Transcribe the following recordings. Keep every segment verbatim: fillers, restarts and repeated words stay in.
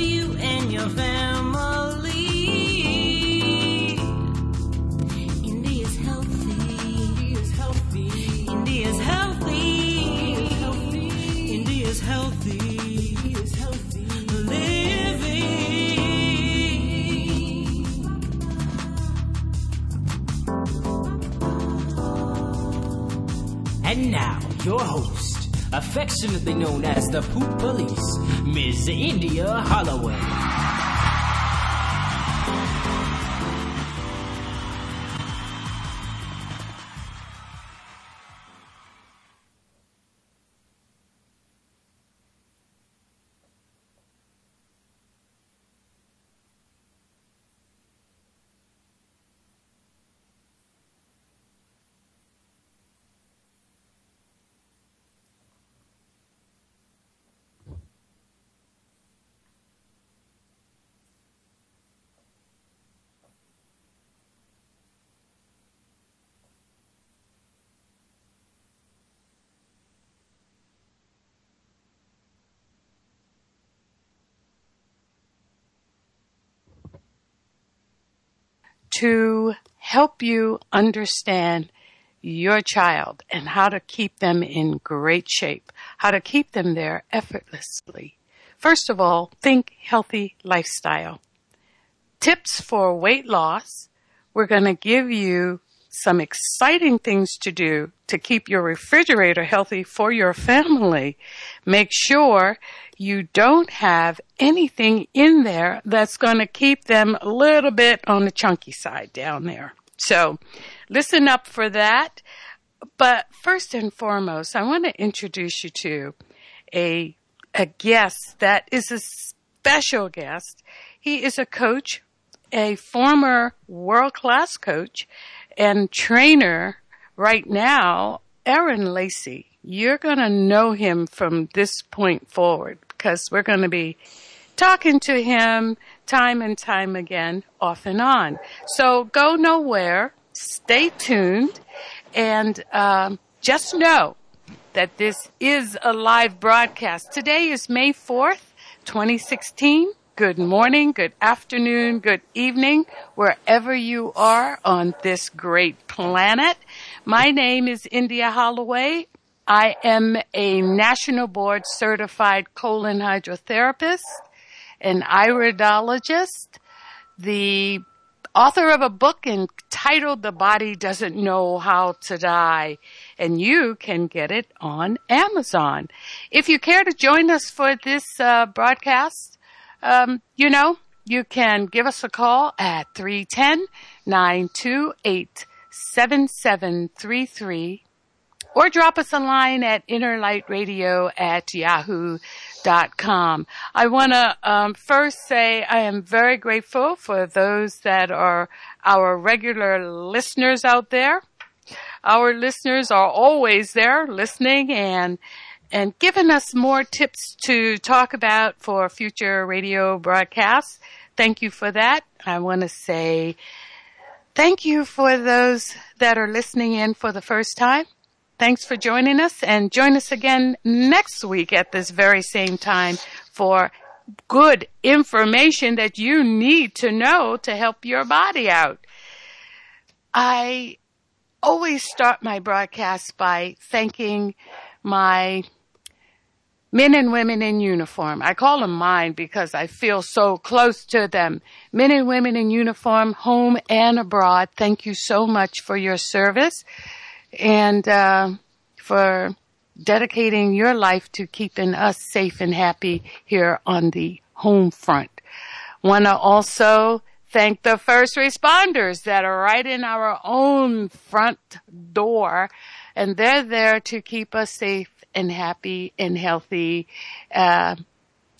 you and your family. India's healthy. India's healthy. India's healthy. India's healthy. India's healthy. Living. And now, your host, affectionately known as the Poop Police, Miz India Holloway. To help you understand your child and how to keep them in great shape, how to keep them there effortlessly. First of all, think healthy lifestyle. Tips for weight loss. We're going to give you some exciting things to do to keep your refrigerator healthy for your family. Make sure you don't have anything in there that's going to keep them a little bit on the chunky side down there. So listen up for that. But first and foremost, I want to introduce you to a, a guest that is a special guest. He is a coach, a former world-class coach and trainer right now, Aaron Lacy. You're going to know him from this point forward, because we're going to be talking to him time and time again, off and on. So go nowhere, stay tuned, and um, just know that this is a live broadcast. Today is May fourth, twenty sixteen. Good morning, good afternoon, good evening, wherever you are on this great planet. My name is India Holloway. I am a national board certified colon hydrotherapist, an iridologist, the author of a book entitled The Body Doesn't Know How to Die, and you can get it on Amazon. If you care to join us for this uh, broadcast, um, you know, you can give us a call at three one zero, nine two eight, seven seven three three. Or drop us a line at inner light radio at yahoo dot com. I want to um, first say I am very grateful for those that are our regular listeners out there. Our listeners are always there listening and and giving us more tips to talk about for future radio broadcasts. Thank you for that. I want to say thank you for those that are listening in for the first time. Thanks for joining us, and join us again next week at this very same time for good information that you need to know to help your body out. I always start my broadcast by thanking my men and women in uniform. I call them mine because I feel so close to them. Men and women in uniform, home and abroad, thank you so much for your service. And uh, for dedicating your life to keeping us safe and happy here on the home front. Want to also thank the first responders that are right in our own front door. And they're there to keep us safe and happy and healthy. Uh,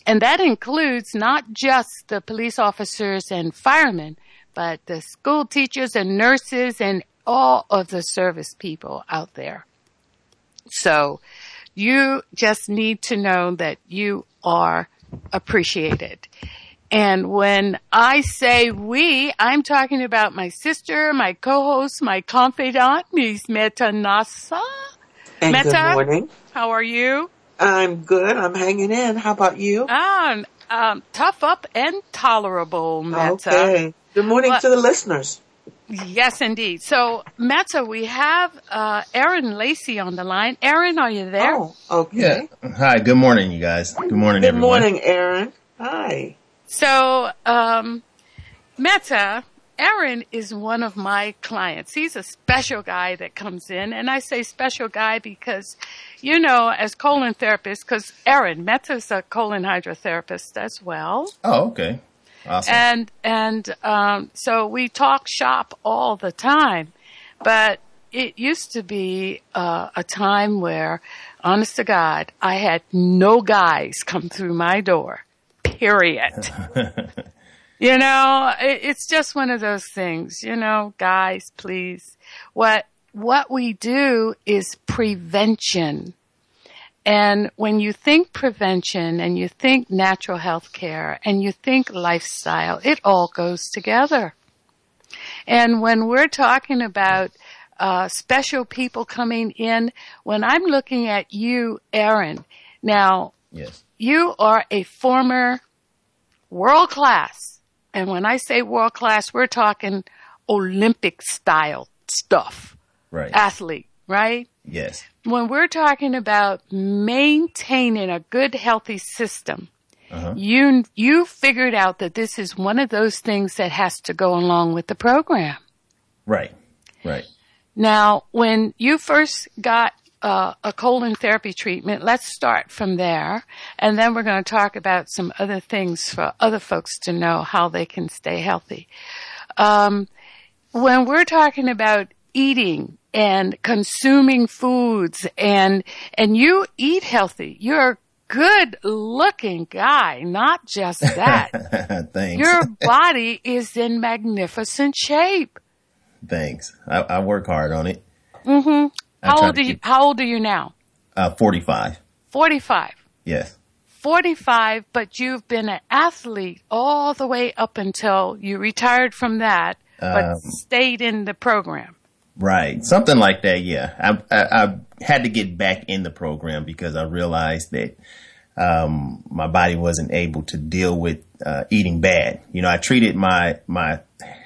and that includes not just the police officers and firemen, but the school teachers and nurses and all of the service people out there. So you just need to know that you are appreciated. And when I say we, I'm talking about my sister, my co-host, my confidant, Miz Metanassa. And Meta, good morning. How are you? I'm good. I'm hanging in. How about you? Um, um, tough up and tolerable Metta. Okay. Good morning well, to the listeners. Yes, indeed. So, Metta, we have uh, Aaron Lacy on the line. Aaron, are you there? Oh, okay. Yeah. Hi. Good morning, you guys. Good morning, good everyone. Good morning, Aaron. Hi. So, um, Metta, Aaron is one of my clients. He's a special guy that comes in, and I say special guy because, you know, as colon therapists, because Aaron, Metta's a colon hydrotherapist as well. Oh, okay. Awesome. And and um, so we talk shop all the time, but it used to be uh, a time where, honest to God, I had no guys come through my door, period. You know, it, it's just one of those things, you know, guys, please. What what we do is prevention. And when you think prevention and you think natural health care and you think lifestyle, it all goes together. And when we're talking about uh special people coming in, when I'm looking at you, Aaron, now, yes, you are a former world-class. And when I say world-class, we're talking Olympic-style stuff. Right. Athlete, right? Yes. When we're talking about maintaining a good, healthy system, uh-huh. you you figured out that this is one of those things that has to go along with the program. Right, right. Now, when you first got uh, a colon therapy treatment, let's start from there, and then we're going to talk about some other things for other folks to know how they can stay healthy. Um, when we're talking about eating and consuming foods, and and you eat healthy. You're a good-looking guy, not just that. Thanks. Your body is in magnificent shape. Thanks. I, I work hard on it. Mm-hmm. How old, are you, keep... how old are you now? Uh, forty-five. forty-five. Yes. forty-five, but you've been an athlete all the way up until you retired from that, but um, stayed in the program. Right. Something like that. Yeah. I, I, I had to get back in the program because I realized that, um, my body wasn't able to deal with, uh, eating bad. You know, I treated my, my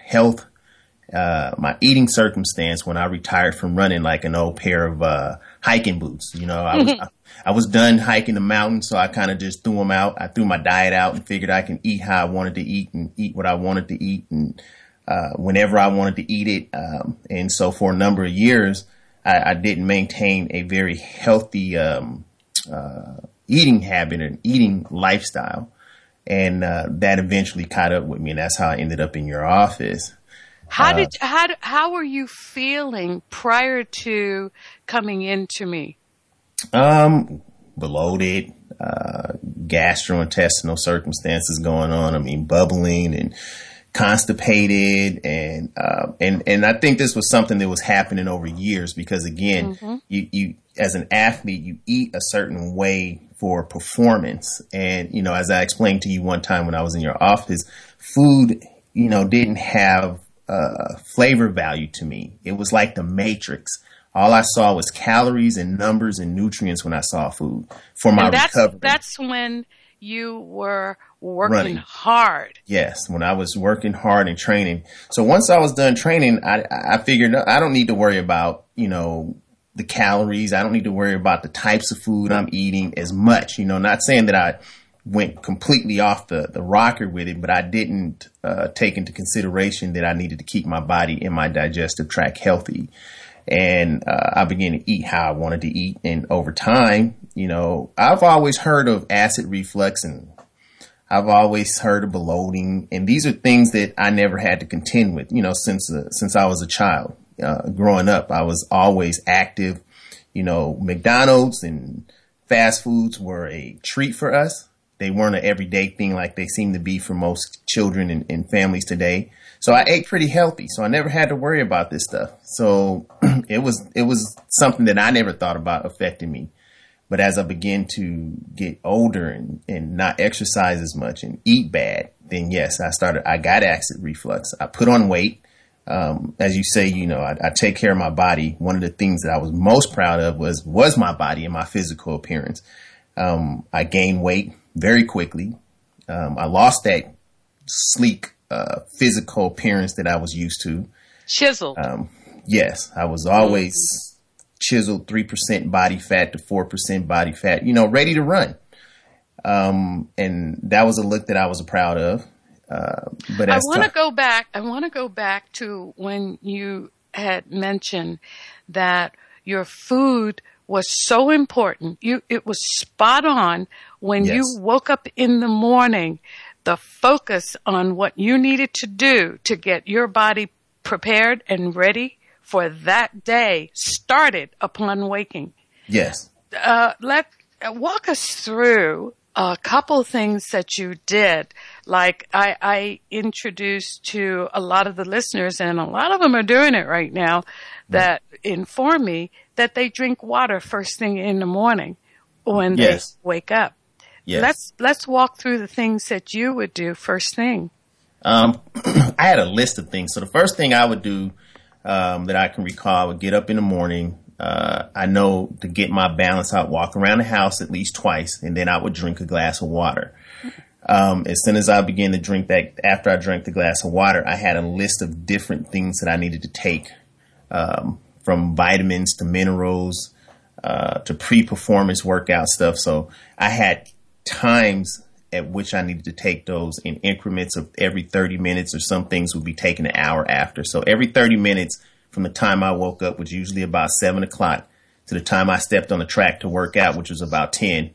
health, uh, my eating circumstance when I retired from running like an old pair of, uh, hiking boots. You know, I was, I, I was done hiking the mountain. So I kind of just threw them out. I threw my diet out and figured I can eat how I wanted to eat and eat what I wanted to eat and, Uh, whenever I wanted to eat it. Um, and so for a number of years, I, I didn't maintain a very healthy, um, uh, eating habit and eating lifestyle. And, uh, that eventually caught up with me. And that's how I ended up in your office. How uh, did, how, how were you feeling prior to coming into me? Um, bloated, uh, gastrointestinal circumstances going on. I mean, bubbling and constipated and uh and and I think this was something that was happening over years because again mm-hmm. you you as an athlete you eat a certain way for performance, and you know, as I explained to you one time when I was in your office, food, you know, didn't have uh flavor value to me. It was like the Matrix. All I saw was calories and numbers and nutrients when I saw food for my and that's, recovery. That's when you were working Running. hard. Yes, when I was working hard and training. So once I was done training, I, I figured I don't need to worry about, you know, the calories. I don't need to worry about the types of food I'm eating as much. You know, not saying that I went completely off the, the rocker with it, but I didn't uh, take into consideration that I needed to keep my body and my digestive tract healthy. And uh, I began to eat how I wanted to eat. And over time, you know, I've always heard of acid reflux and I've always heard of bloating. And these are things that I never had to contend with, you know, since uh, since I was a child. Uh, growing up, I was always active. You know, McDonald's and fast foods were a treat for us. They weren't an everyday thing like they seem to be for most children and, and families today. So I ate pretty healthy, so I never had to worry about this stuff. So it was it was something that I never thought about affecting me. But as I began to get older and, and not exercise as much and eat bad, then yes, I started. I got acid reflux. I put on weight. Um, as you say, you know, I, I take care of my body. One of the things that I was most proud of was was my body and my physical appearance. Um, I gained weight very quickly. Um, I lost that sleek, uh, physical appearance that I was used to. Chiseled. Um, yes, I was always mm-hmm. chiseled, three percent body fat to four percent body fat, you know, ready to run. Um, and that was a look that I was proud of. Uh, but I want to go back. I want to go back to when you had mentioned that your food was so important. You, it was spot on when yes. you woke up in the morning, the focus on what you needed to do to get your body prepared and ready for that day started upon waking. Yes. Uh, let walk us through a couple things that you did. Like I, I introduced to a lot of the listeners, and a lot of them are doing it right now, that right. inform me that they drink water first thing in the morning when yes. they wake up. Yes. Let's let's walk through the things that you would do first thing. Um, I had a list of things. So the first thing I would do um, that I can recall, I would get up in the morning. Uh, I know to get my balance, I'd walk around the house at least twice, and then I would drink a glass of water. Um, as soon as I began to drink that, after I drank the glass of water, I had a list of different things that I needed to take, um, from vitamins to minerals, uh, to pre-performance workout stuff. So I had times at which I needed to take those in increments of every thirty minutes, or some things would be taken an hour after. So every thirty minutes from the time I woke up, which was usually about seven o'clock, to the time I stepped on the track to work out, which was about ten,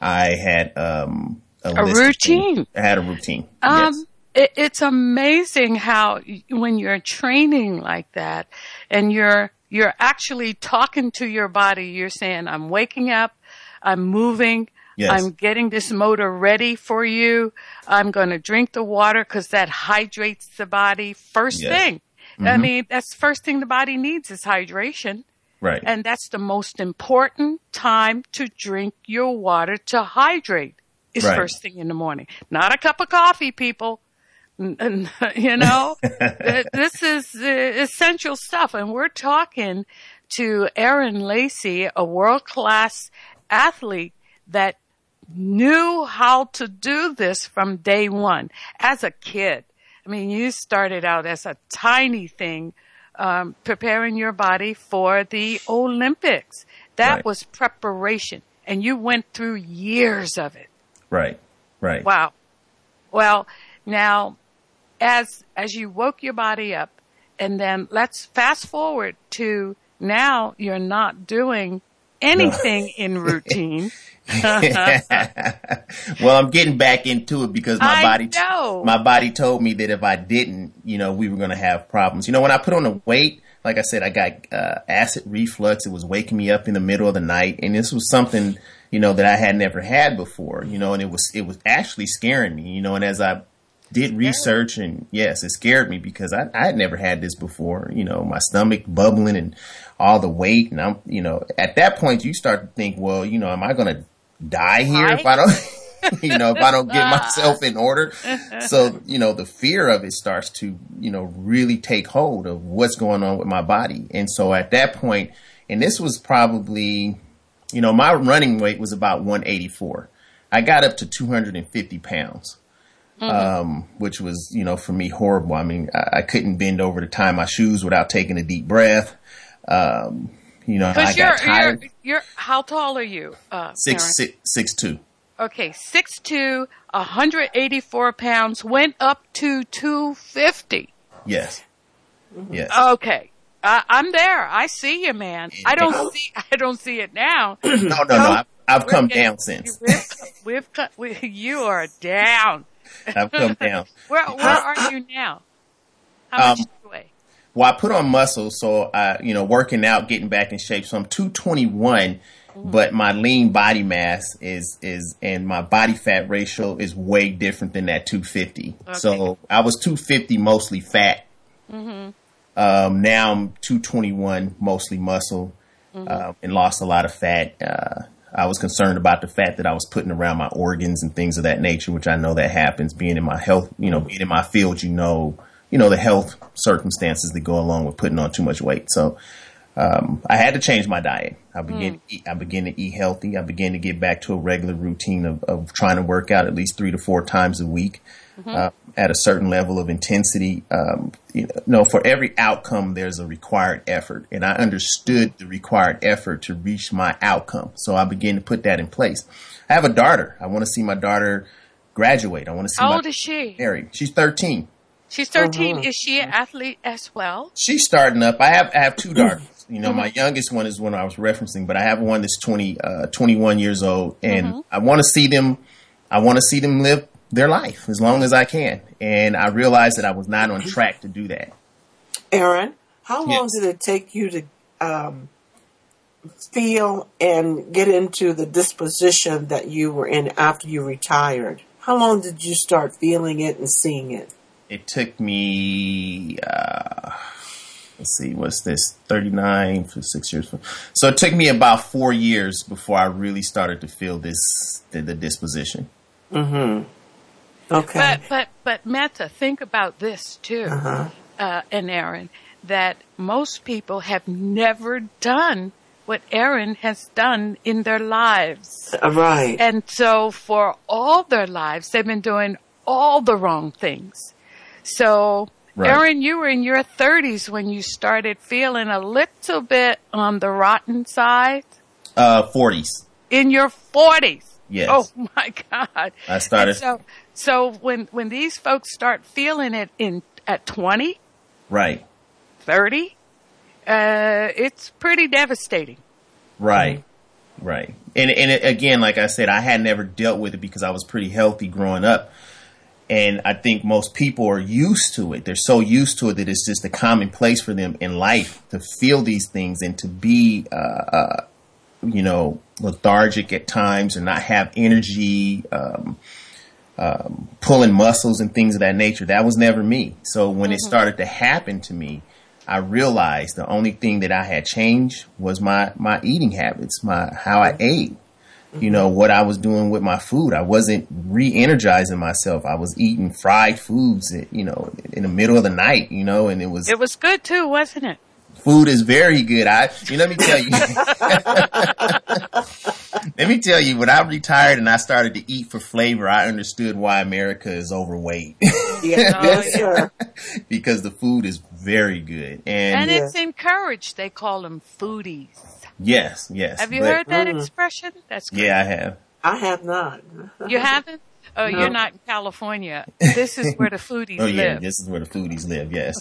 I had um, a, a routine. I had a routine. Um, yes. it, it's amazing how when you're training like that, and you're you're actually talking to your body, you're saying, "I'm waking up, I'm moving." Yes. I'm getting this motor ready for you. I'm going to drink the water because that hydrates the body first yes. thing. Mm-hmm. I mean, that's the first thing the body needs is hydration. Right. And that's the most important time to drink your water, to hydrate is right. first thing in the morning. Not a cup of coffee, people. And, you know, this is essential stuff. And we're talking to Aaron Lacy, a world-class athlete that knew how to do this from day one as a kid. I mean, you started out as a tiny thing, um, preparing your body for the Olympics. That right. was preparation, and you went through years of it. Right, right. Wow. Well, now, as as you woke your body up, and then let's fast forward to now you're not doing anything no. in routine. Well, I'm getting back into it because my I body, know. my body told me that if I didn't, you know, we were going to have problems. You know, when I put on the weight, like I said, I got uh, acid reflux. It was waking me up in the middle of the night. And this was something, you know, that I had never had before, you know, and it was, it was actually scaring me, you know, and as I did research and yes, it scared me because I, I had never had this before, you know, my stomach bubbling and all the weight. And I'm, you know, at that point you start to think, well, you know, am I going to die here right? if I don't, you know, if I don't get myself in order. So, you know, the fear of it starts to, you know, really take hold of what's going on with my body. And so at that point, and this was probably, you know, my running weight was about one eighty-four. I got up to two hundred fifty pounds, mm-hmm. um, which was, you know, for me horrible. I mean, I, I couldn't bend over to tie my shoes without taking a deep breath. Um, You know, I you're, got tired. You're, you're, how tall are you? Uh, six, six, six, two. Okay. Six, two, one hundred eighty-four pounds, went up to two fifty. Yes. Yes. Okay. Uh, I'm there. I see you, man. I don't see, I don't see it now. no, no, no. no I've, I've come getting, down since. We've, we've come, we, you are down. I've come down. where, where are you now? How much um, do you weigh? Well, I put on muscle, so I, you know, working out, getting back in shape. So I'm two twenty-one, mm. but my lean body mass is, is, and my body fat ratio is way different than that two fifty. Okay. So I was two fifty, mostly fat. Mm-hmm. Um, now I'm two twenty-one, mostly muscle, mm-hmm. uh, and lost a lot of fat. Uh, I was concerned about the fat that I was putting around my organs and things of that nature, which I know that happens being in my health, you know, being in my field, you know, you know, the health circumstances that go along with putting on too much weight. So, um, I had to change my diet. I began, mm. to eat, I began to eat healthy. I began to get back to a regular routine of, of trying to work out at least three to four times a week mm-hmm. uh, at a certain level of intensity. Um, you know, for every outcome, there's a required effort. And I understood the required effort to reach my outcome. So I began to put that in place. I have a daughter. I want to see my daughter graduate. I want to see How my old is she? Married. She's thirteen. She's thirteen. Uh-huh. Is she an athlete as well? She's starting up. I have I have two daughters. You know, mm-hmm. my youngest one is one I was referencing, but I have one that's twenty, uh, twenty-one years old, and mm-hmm. I want to see them. I want to see them live their life as long as I can. And I realized that I was not on track to do that. Aaron, how long yes. did it take you to um, feel and get into the disposition that you were in after you retired? How long did you start feeling it and seeing it? It took me, uh, let's see, what's this, thirty-nine for six years. So it took me about four years before I really started to feel this, the, the disposition. Mm-hmm. Okay. But, but, but Metta, think about this too, uh-huh. uh, and Aaron, that most people have never done what Aaron has done in their lives. Right. And so for all their lives, they've been doing all the wrong things. So, right. Aaron, you were in your thirties when you started feeling a little bit on the rotten side. Uh, forties. In your forties. Yes. Oh my God. I started. And so, so when when these folks start feeling it in at twenty, right, thirty, uh, it's pretty devastating. Right. Mm-hmm. Right. And and it, again, like I said, I had never dealt with it because I was pretty healthy growing up. And I think most people are used to it. They're so used to it that it's just a commonplace for them in life to feel these things and to be, uh, uh, you know, lethargic at times and not have energy, um, um, pulling muscles and things of that nature. That was never me. So when mm-hmm. it started to happen to me, I realized the only thing that I had changed was my, my eating habits, my how I ate. You know, what I was doing with my food. I wasn't re-energizing myself. I was eating fried foods, you know, in the middle of the night, you know, and it was. It was good too, wasn't it? Food is very good. I, you know, let me tell you. Let me tell you, when I retired and I started to eat for flavor, I understood why America is overweight. Yeah, oh, sure. Because the food is very good. And, and it's yeah. encouraged. They call them foodies. Yes, yes. Have you but, heard that mm. expression? That's correct. Yeah, I have. I have not. You haven't? Oh, no. You're not in California. This is where the foodies oh, live. Oh, yeah, this is where the foodies live, yes.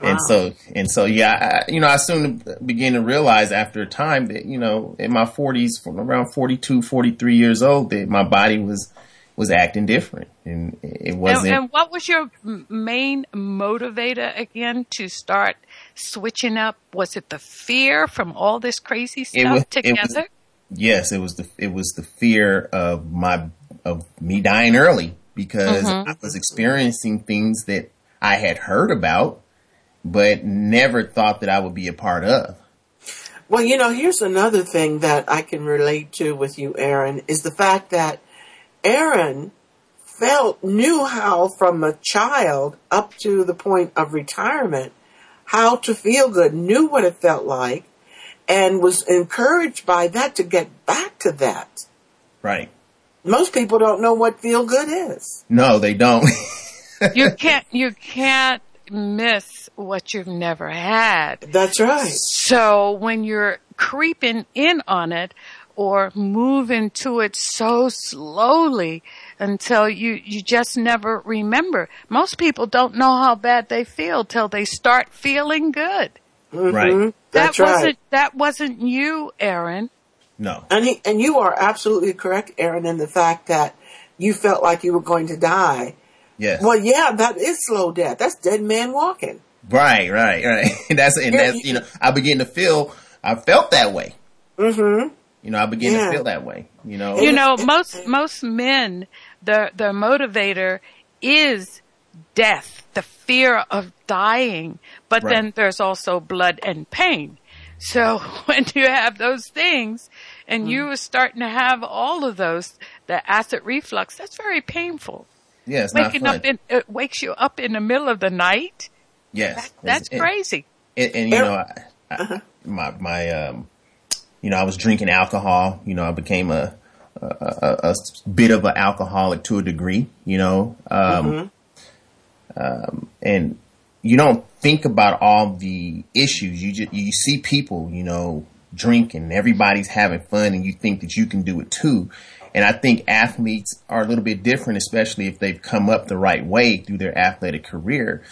Wow. And so, and so, yeah, I, you know, I soon began to realize after a time that, you know, in my forties, from around forty-two, forty-three years old, that my body was was acting different. And it wasn't. And, and what was your main motivator again to start switching up? Was it the fear from all this crazy stuff it was, together? It was, yes, it was the it was the fear of my of me dying early because mm-hmm. I was experiencing things that I had heard about, but never thought that I would be a part of. Well, you know, here's another thing that I can relate to with you, Aaron, is the fact that Aaron felt knew how from a child up to the point of retirement how to feel good, knew what it felt like, and was encouraged by that to get back to that. Right. Most people don't know what feel good is. No, they don't. You can't, you can't miss what you've never had. That's right. So when you're creeping in on it or moving to it so slowly until you, you just never remember. Most people don't know how bad they feel till they start feeling good. Mm-hmm. Right. That's that wasn't, right. That wasn't you, Aaron. No. And he, and you are absolutely correct, Aaron, in the fact that you felt like you were going to die. Yes. Well, yeah, that is slow death. That's dead man walking. Right, right, right. That's, and that's, you know, I began to feel, I felt that way. Mm-hmm. You know, I began yeah. to feel that way, you know. You know, most most men, the, the motivator is death, the fear of dying. But right. then there's also blood and pain. So when you have those things and mm-hmm. you are starting to have all of those, the acid reflux, that's very painful. Yes, yeah, waking not fun. Up in it wakes you up in the middle of the night. Yes. That, that's and, crazy. And, and, you know, I, I, uh-huh. my, my, um, you know, I was drinking alcohol, you know, I became a, a, a, a bit of an alcoholic to a degree, you know, um, mm-hmm. um, and you don't think about all the issues. You just, you see people, you know, drinking, everybody's having fun, and you think that you can do it too. And I think athletes are a little bit different, especially if they've come up the right way through their athletic career.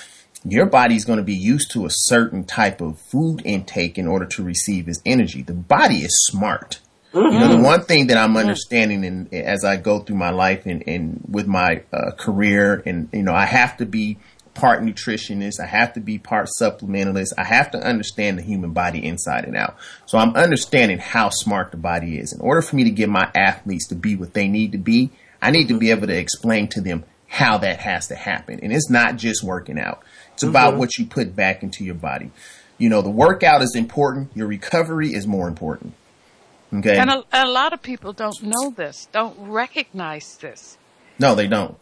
Your body's going to be used to a certain type of food intake in order to receive its energy. The body is smart. Mm-hmm. You know, the one thing that I'm understanding in, as I go through my life and, and with my uh, career, and, you know, I have to be part nutritionist. I have to be part supplementalist. I have to understand the human body inside and out. So I'm understanding how smart the body is. In order for me to get my athletes to be what they need to be, I need to be able to explain to them how that has to happen. And it's not just working out. It's about mm-hmm. what you put back into your body. You know, the workout is important. Your recovery is more important. Okay. And a, a lot of people don't know this, don't recognize this. No, they don't.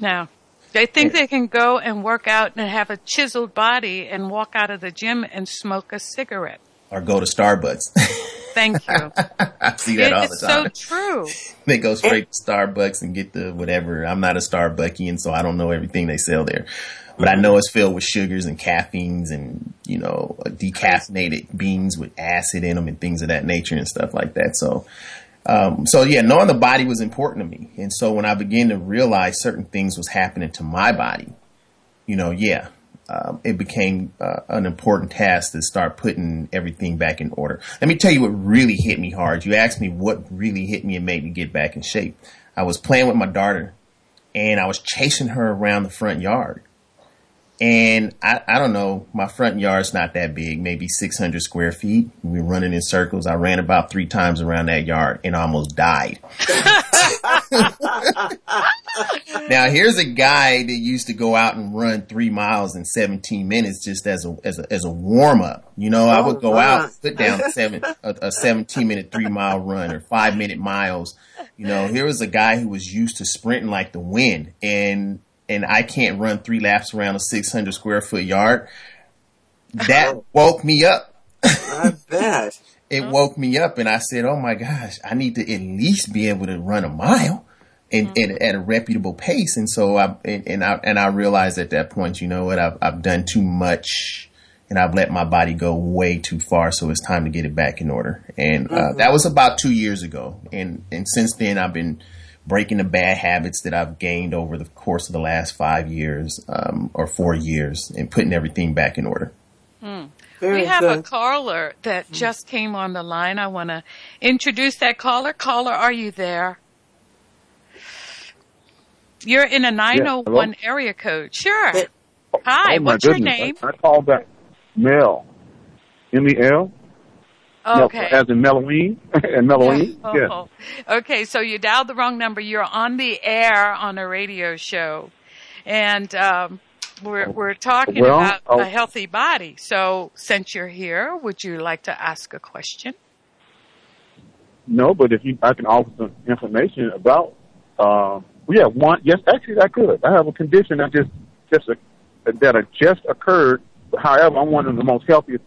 No. They think they can go and work out and have a chiseled body and walk out of the gym and smoke a cigarette. Or go to Starbucks. Thank you. I see that it, all the time. It's so true. They go straight to Starbucks and get the whatever. I'm not a Starbuckian, so I don't know everything they sell there. But I know it's filled with sugars and caffeines and, you know, decaffeinated beans with acid in them and things of that nature and stuff like that. So, Um, so yeah, knowing the body was important to me. And so when I began to realize certain things was happening to my body, you know, yeah, um, it became uh, an important task to start putting everything back in order. Let me tell you what really hit me hard. You asked me what really hit me and made me get back in shape. I was playing with my daughter and I was chasing her around the front yard. And I, I don't know, my front yard's not that big, maybe six hundred square feet. We were running in circles. I ran about three times around that yard and almost died. Now, here's a guy that used to go out and run three miles in seventeen minutes just as a as a, as a warm up. You know, oh, I would go wow. out, put down a, seven, a, a seventeen minute three mile run or five minute miles. You know, here was a guy who was used to sprinting like the wind, and and I can't run three laps around a six hundred square foot yard. That woke me up. I bet. It woke me up and I said, oh my gosh, I need to at least be able to run a mile and, mm-hmm. and at a reputable pace. And so I, and, and I, and I realized at that point, you know what, I've, I've done too much and I've let my body go way too far. So it's time to get it back in order. And, uh, mm-hmm. that was about two years ago. And, and since then I've been breaking the bad habits that I've gained over the course of the last five years um, or four years and putting everything back in order. Mm. We have a caller that just came on the line. I want to introduce that caller. Caller, are you there? You're in a nine oh one yeah, area code. Sure. Hey. Hi, oh, what's goodness. your name? I, I called back Mel. M E L? Okay. As in Melloween and Melloween. Oh. Yeah. Okay, so you dialed the wrong number. You're on the air on a radio show, and um, we're we're talking well, about I'll... a healthy body. So since you're here, would you like to ask a question? No, but if you, I can offer some information about. Uh, yeah, one. Yes, actually, I could. I have a condition that just just a, that just occurred. However, I'm one of the most healthiest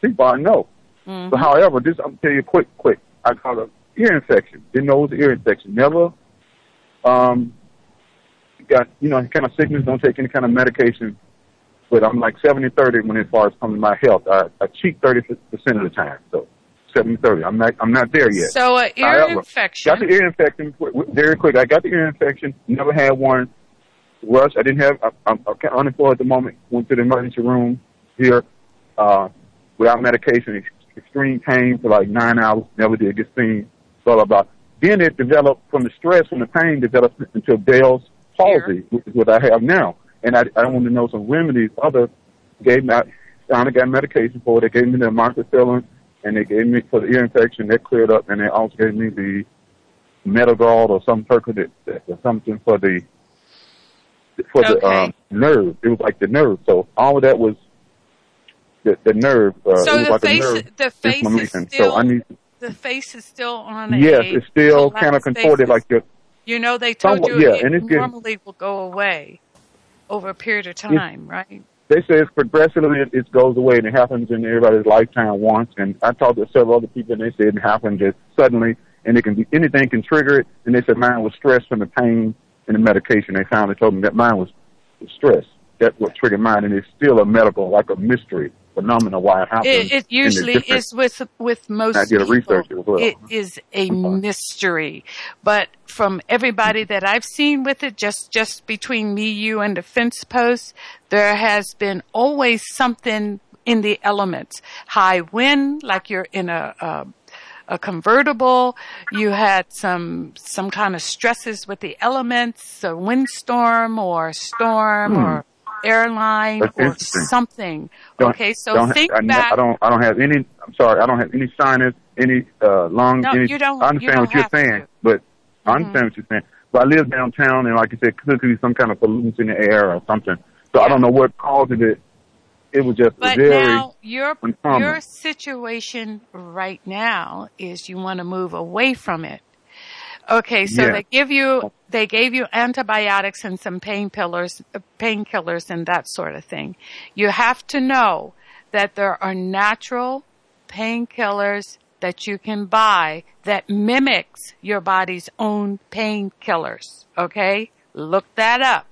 people I know. Mm-hmm. But however, this I'm tell you quick, quick. I caught an ear infection. Didn't know it was an ear infection. Never um got you know, kind of sickness, don't take any kind of medication. But I'm like seventy thirty when as far as coming to my health. I, I cheat thirty percent of the time. So seventy thirty. I'm not I'm not there yet. So an ear however, infection. Got the ear infection very quick. I got the ear infection, never had one. Rush. I didn't have I I'm unemployed at the moment, went to the emergency room here, uh, without medication. Extreme pain for like nine hours, never did get seen, blah, blah, blah. Then it developed from the stress, from the pain, developed into Bell's palsy, which is what I have now. And I, I wanted to know some remedies. Others gave me, I got medication for it. They gave me the amoxicillin, and they gave me for the ear infection. That cleared up, and they also gave me the Metagal or some percodent or something for the for okay. the um, nerve. It was like the nerve. So all of that was The, the nerve, uh, so the, like face, nerve the face is still, so I need, the face is still on it. Yes, it's still kind of contorted like your, you know, they told somewhat, you yeah, it and it's normally getting, will go away over a period of time, right? they say it's progressively, it, it goes away, and it happens in everybody's lifetime once. And I talked to several other people, and they said it happened just suddenly, and it can be, anything can trigger it. And they said mine was stress from the pain and the medication. They finally told me that mine was stress. That's what triggered mine, and it's still a medical, like a mystery phenomenon why it happens. It, it usually is with with most I did a people. Research as well. It is a mystery, but from everybody that I've seen with it, just just between me, you, and the fence post, there has been always something in the elements. High wind, like you're in a. a a convertible, you had some some kind of stresses with the elements, a windstorm or storm mm. or airline or something. Don't, okay, so don't, think I, back. I don't, I don't have any, I'm sorry, I don't have any sinus, any uh, lung. No, any, you don't, I understand you don't what you're saying, to. But I understand mm-hmm. what you're saying. But I live downtown, and like you said, could be some kind of pollutants in the air or something. So yeah. I don't know what caused it. It was just but very now your uncommon. Your situation right now is you want to move away from it. Okay, so yeah. they give you they gave you antibiotics and some painkillers, painkillers and that sort of thing. You have to know that there are natural painkillers that you can buy that mimics your body's own painkillers. Okay, look that up,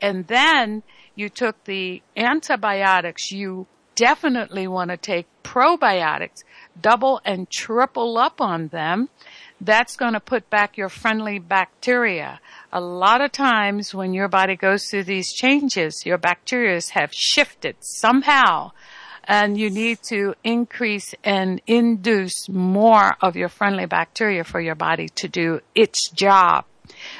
and then. You took the antibiotics, you definitely want to take probiotics, double and triple up on them. That's going to put back your friendly bacteria. A lot of times when your body goes through these changes, your bacteria have shifted somehow, and you need to increase and induce more of your friendly bacteria for your body to do its job.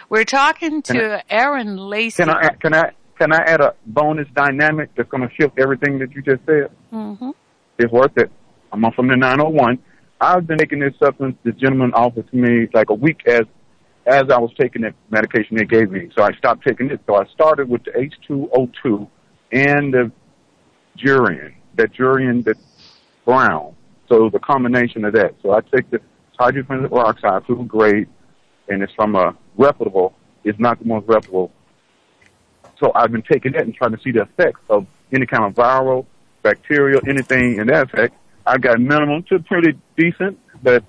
We're talking to Aaron Lacy. Can I, can I? Can I add a bonus dynamic that's going to shift everything that you just said? Mm-hmm. It's worth it. I'm on from the nine oh one. I've been taking this substance. This gentleman offered to me like a week as as I was taking the medication they gave me. So I stopped taking it. So I started with the H two O two and the durian, that durian that's brown. So it was a combination of that. So I take the hydrogen peroxide, food grade, and it's from a reputable, it's not the most reputable. So I've been taking that and trying to see the effects of any kind of viral, bacterial, anything in that effect. I've got minimum to pretty decent, but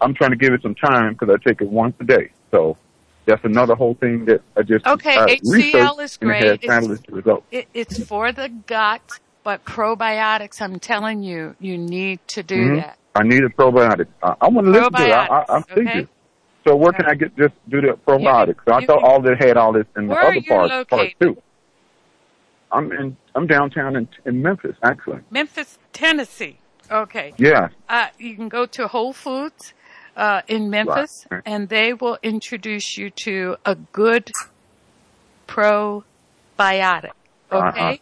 I'm trying to give it some time because I take it once a day. So that's another whole thing that I just okay, I H C L is great. It's, it, it's for the gut, but probiotics, I'm telling you, you need to do mm-hmm. that. I need a probiotic. I, I want to listen to it. I, I, I'm thinking. Okay. So where can I get just do the probiotics? So I thought all that had all this in the other part, part too. I'm in. I'm downtown in, in Memphis, actually. Memphis, Tennessee. Okay. Yeah. Uh, you can go to Whole Foods uh, in Memphis, right. and they will introduce you to a good probiotic. Okay. Uh-huh.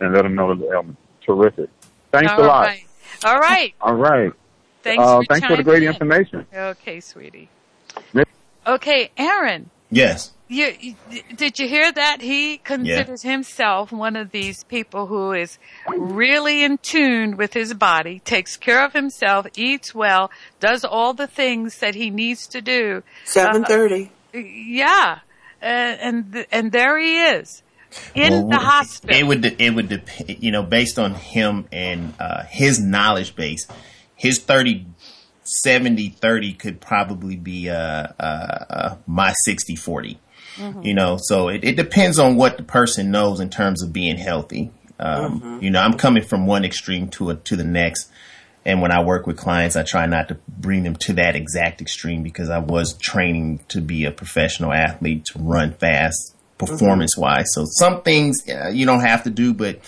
And let them know the element. Terrific. Thanks all a lot. Right. All right. All right. Thanks, uh, for, thanks for the great in. information. Okay, sweetie. Okay, Aaron. Yes. You, you, did you hear that? He considers yeah. himself one of these people who is really in tune with his body, takes care of himself, eats well, does all the things that he needs to do. seven thirty. Uh, yeah. Uh, and and there he is. In well, the hospital. It would, it would depend, you know, based on him and uh, his knowledge base. His thirty, seventy, thirty could probably be uh, uh, uh, my sixty, forty, mm-hmm. you know. So it, it depends on what the person knows in terms of being healthy. Um, mm-hmm. You know, I'm coming from one extreme to a, to the next. And when I work with clients, I try not to bring them to that exact extreme because I was training to be a professional athlete, to run fast performance-wise. Mm-hmm. So some things uh, you don't have to do, but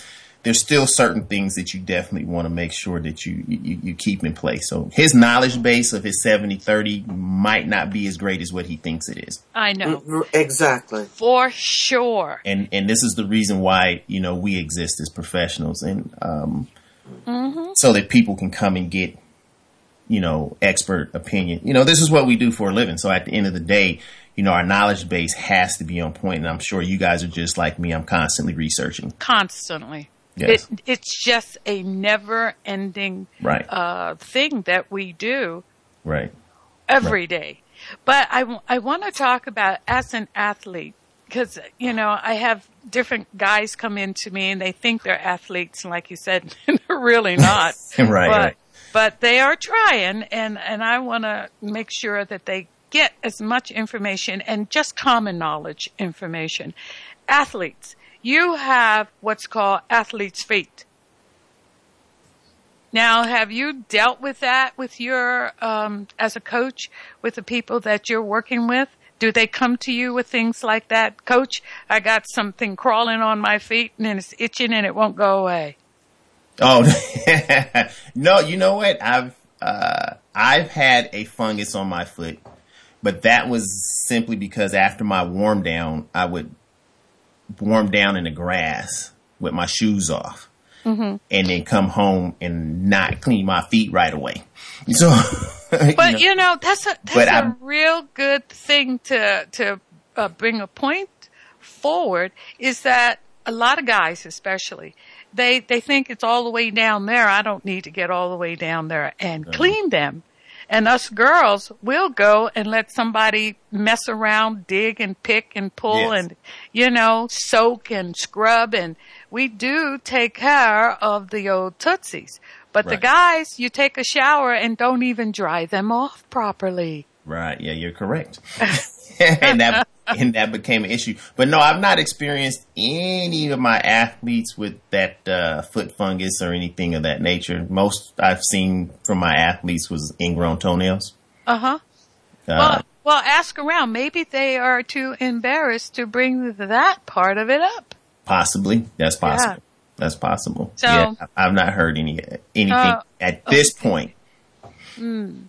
there's still certain things that you definitely want to make sure that you, you, you keep in place. So his knowledge base of his seventy thirty might not be as great as what he thinks it is. I know. Exactly. For sure. And and this is the reason why, you know, we exist as professionals and um, mm-hmm. so that people can come and get, you know, expert opinion. You know, this is what we do for a living. So at the end of the day, you know, our knowledge base has to be on point. And I'm sure you guys are just like me. I'm constantly researching. Constantly. Yes. It, it's just a never-ending right. uh, thing that we do right. every right. day. But I, I want to talk about, as an athlete, Because, you know, I have different guys come in to me and they think they're athletes. And like you said, they're really not. right, but, right. But they are trying. And, and I want to make sure that they get as much information and just common knowledge information. Athletes, you have what's called athlete's feet. Now, have you dealt with that with your, um, as a coach, with the people that you're working with? Do they come to you with things like that? Coach, I got something crawling on my feet and it's itching and it won't go away. Oh, no, you know what? I've, uh, I've had a fungus on my foot, but that was simply because after my warm down, I would warm down in the grass with my shoes off. Mm-hmm. And then come home and not clean my feet right away. So, but you know, you know that's a that's a I'm, real good thing to to uh, bring a point forward. Is that a lot of guys, especially, they they think it's all the way down there. I don't need to get all the way down there and uh-huh. clean them. And us girls will go and let somebody mess around, dig and pick and pull yes. and, you know, soak and scrub. And we do take care of the old tootsies. But right. the guys, you take a shower and don't even dry them off properly. Right. Yeah, you're correct. and that and that became an issue. But no, I've not experienced any of my athletes with that uh, foot fungus or anything of that nature. Most I've seen from my athletes was ingrown toenails. Uh-huh. Uh, well, well, ask around. Maybe they are too embarrassed to bring that part of it up. Possibly. That's possible. Yeah. That's possible. So, yeah, I've not heard any anything uh, at this okay. point. Mm.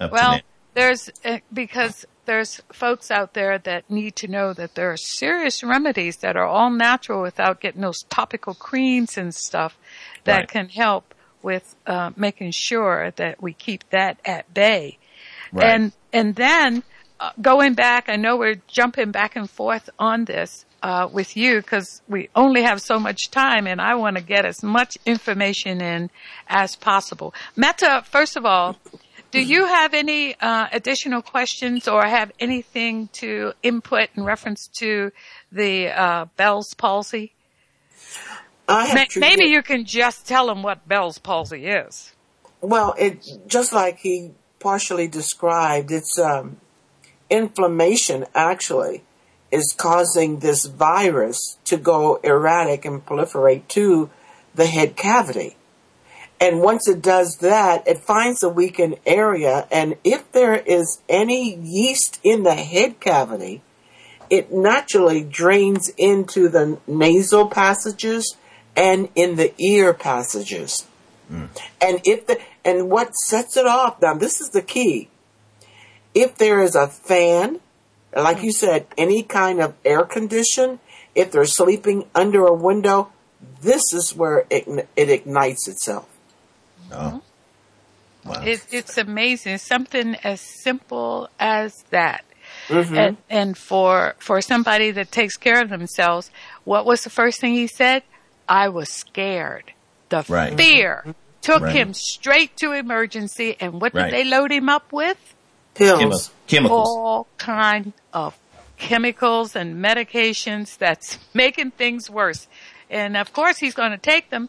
Up well, to there's uh, because... There's folks out there that need to know that there are serious remedies that are all natural without getting those topical creams and stuff that right. can help with uh, making sure that we keep that at bay. Right. And and then uh, going back, I know we're jumping back and forth on this uh, with you because we only have so much time and I want to get as much information in as possible. Metta, first of all, do you have any uh, additional questions or have anything to input in reference to the uh, Bell's palsy? I have Ma- maybe you can just tell them what Bell's palsy is. Well, it just like he partially described, it's um, inflammation actually is causing this virus to go erratic and proliferate to the head cavity. And once it does that, it finds a weakened area. And if there is any yeast in the head cavity, it naturally drains into the nasal passages and in the ear passages. Mm. And if the, and what sets it off, now this is the key. If there is a fan, like you said, any kind of air condition, if they're sleeping under a window, this is where it, it ignites itself. Oh. Wow. It, it's amazing. Something as simple as that. Mm-hmm. And, and for for somebody that takes care of themselves, what was the first thing he said? I was scared. The right. fear mm-hmm. took right. him straight to emergency. And what right. did they load him up with? Pills. Chemicals. All kind of chemicals and medications that's making things worse. And, of course, he's going to take them.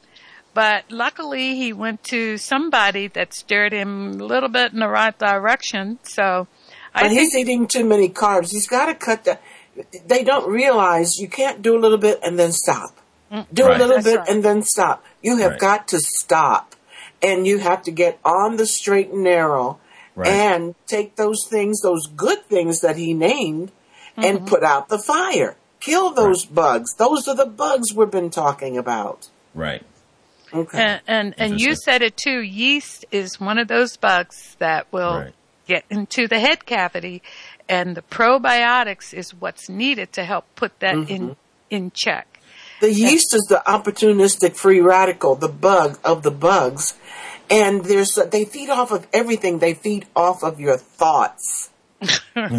But luckily, he went to somebody that steered him a little bit in the right direction. So, I but he's eating too many carbs. He's got to cut that. They don't realize you can't do a little bit and then stop. Do right. a little That's bit right. and then stop. You have right. got to stop. And you have to get on the straight and narrow right. and take those things, those good things that he named, mm-hmm. and put out the fire. Kill those right. bugs. Those are the bugs we've been talking about. Right. Okay. And and, and you said it too. Yeast is one of those bugs that will right. get into the head cavity, and the probiotics is what's needed to help put that mm-hmm. in in check. The yeast and, is the opportunistic free radical, the bug of the bugs, and there's they feed off of everything. They feed off of your thoughts. That's, right.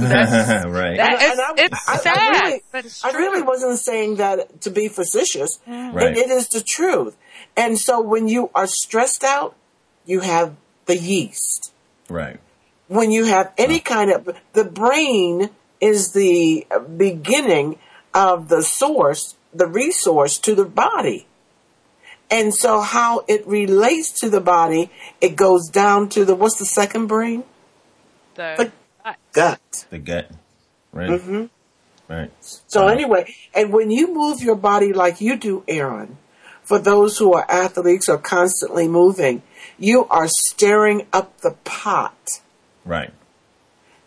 That is, and I, it's I, sad, I, really, but it's true. I really wasn't saying that to be facetious. Yeah. Right. It, it is the truth. And so when you are stressed out, you have the yeast. Right. When you have any kind of, the brain is the beginning of the source, the resource to the body. And so how it relates to the body, it goes down to the, what's the second brain? The, the gut. The gut. Right. Mm-hmm. Right. So uh-huh. anyway, and when you move your body like you do, Aaron, for those who are athletes or constantly moving, you are stirring up the pot. Right.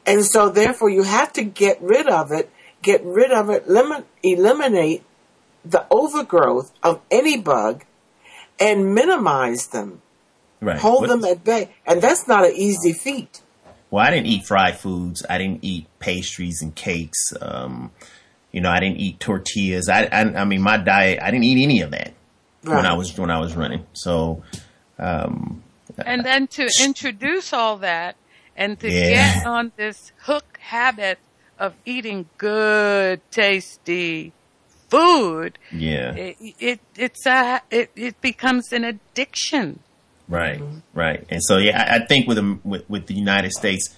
And so therefore you have to get rid of it, get rid of it, lim- eliminate the overgrowth of any bug and minimize them. Right. Hold what? them at bay. And that's not an easy feat. Well, I didn't eat fried foods. I didn't eat pastries and cakes. Um, you know, I didn't eat tortillas. I, I, I mean, my diet, I didn't eat any of that right. when I was, when I was running. So, um, and then to introduce all that and to yeah. get on this hook habit of eating good, tasty food, yeah, it, it it's a it, it becomes an addiction, right, right, and so yeah, I, I think with, a, with with the United States,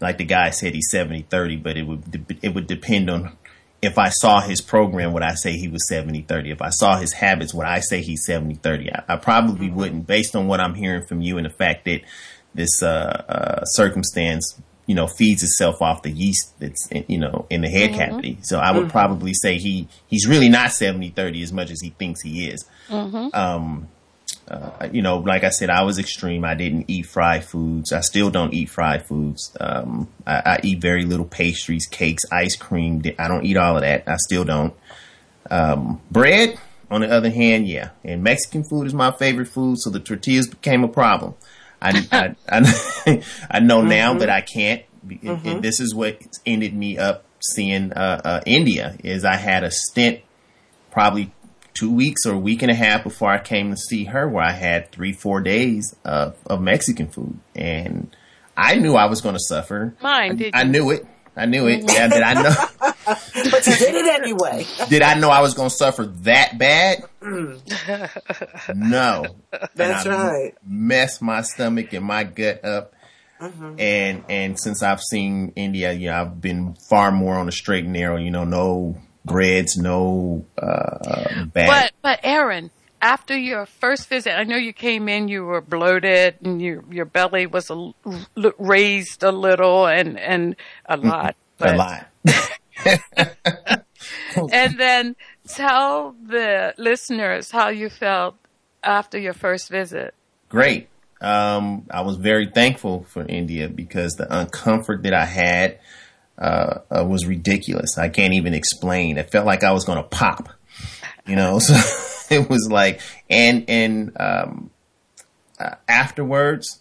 like the guy said, he's seventy thirty, but it would it would depend on if I saw his program, would I say he was seventy thirty? If I saw his habits, would I say he's seventy thirty? I, I probably mm-hmm. wouldn't, based on what I'm hearing from you and the fact that this uh, uh, circumstance, you know, feeds itself off the yeast that's, in, you know, in the head mm-hmm. cavity. So I would mm-hmm. probably say he he's really not seventy thirty as much as he thinks he is. Mm-hmm. Um, uh, you know, like I said, I was extreme. I didn't eat fried foods. I still don't eat fried foods. Um, I, I eat very little pastries, cakes, ice cream. I don't eat all of that. I still don't. Um, bread, on the other hand, yeah. And Mexican food is my favorite food. So the tortillas became a problem. I, I, I, I know mm-hmm. now that I can't. It, mm-hmm. and this is what ended me up seeing uh, uh, India, is I had a stint probably two weeks or a week and a half before I came to see her, where I had three, four days of, of Mexican food. And I knew I was going to suffer. Mine, did I, you? I knew it. I knew it. Yeah, did I know? But you did it anyway. Did I know I was going to suffer that bad? No. That's and I right. messed my stomach and my gut up. Mm-hmm. And and since I've seen India, you know, I've been far more on the straight and narrow. You know, no breads, no uh, bad. But but Aaron, after your first visit, I know you came in, you were bloated, and your your belly was a, raised a little, and and a lot, but. a lot. And then tell the listeners how you felt after your first visit. Great. Um, I was very thankful for India because the uncomfort that I had uh, uh, was ridiculous. I can't even explain. It felt like I was going to pop, you know. So it was like, and and um, uh, afterwards,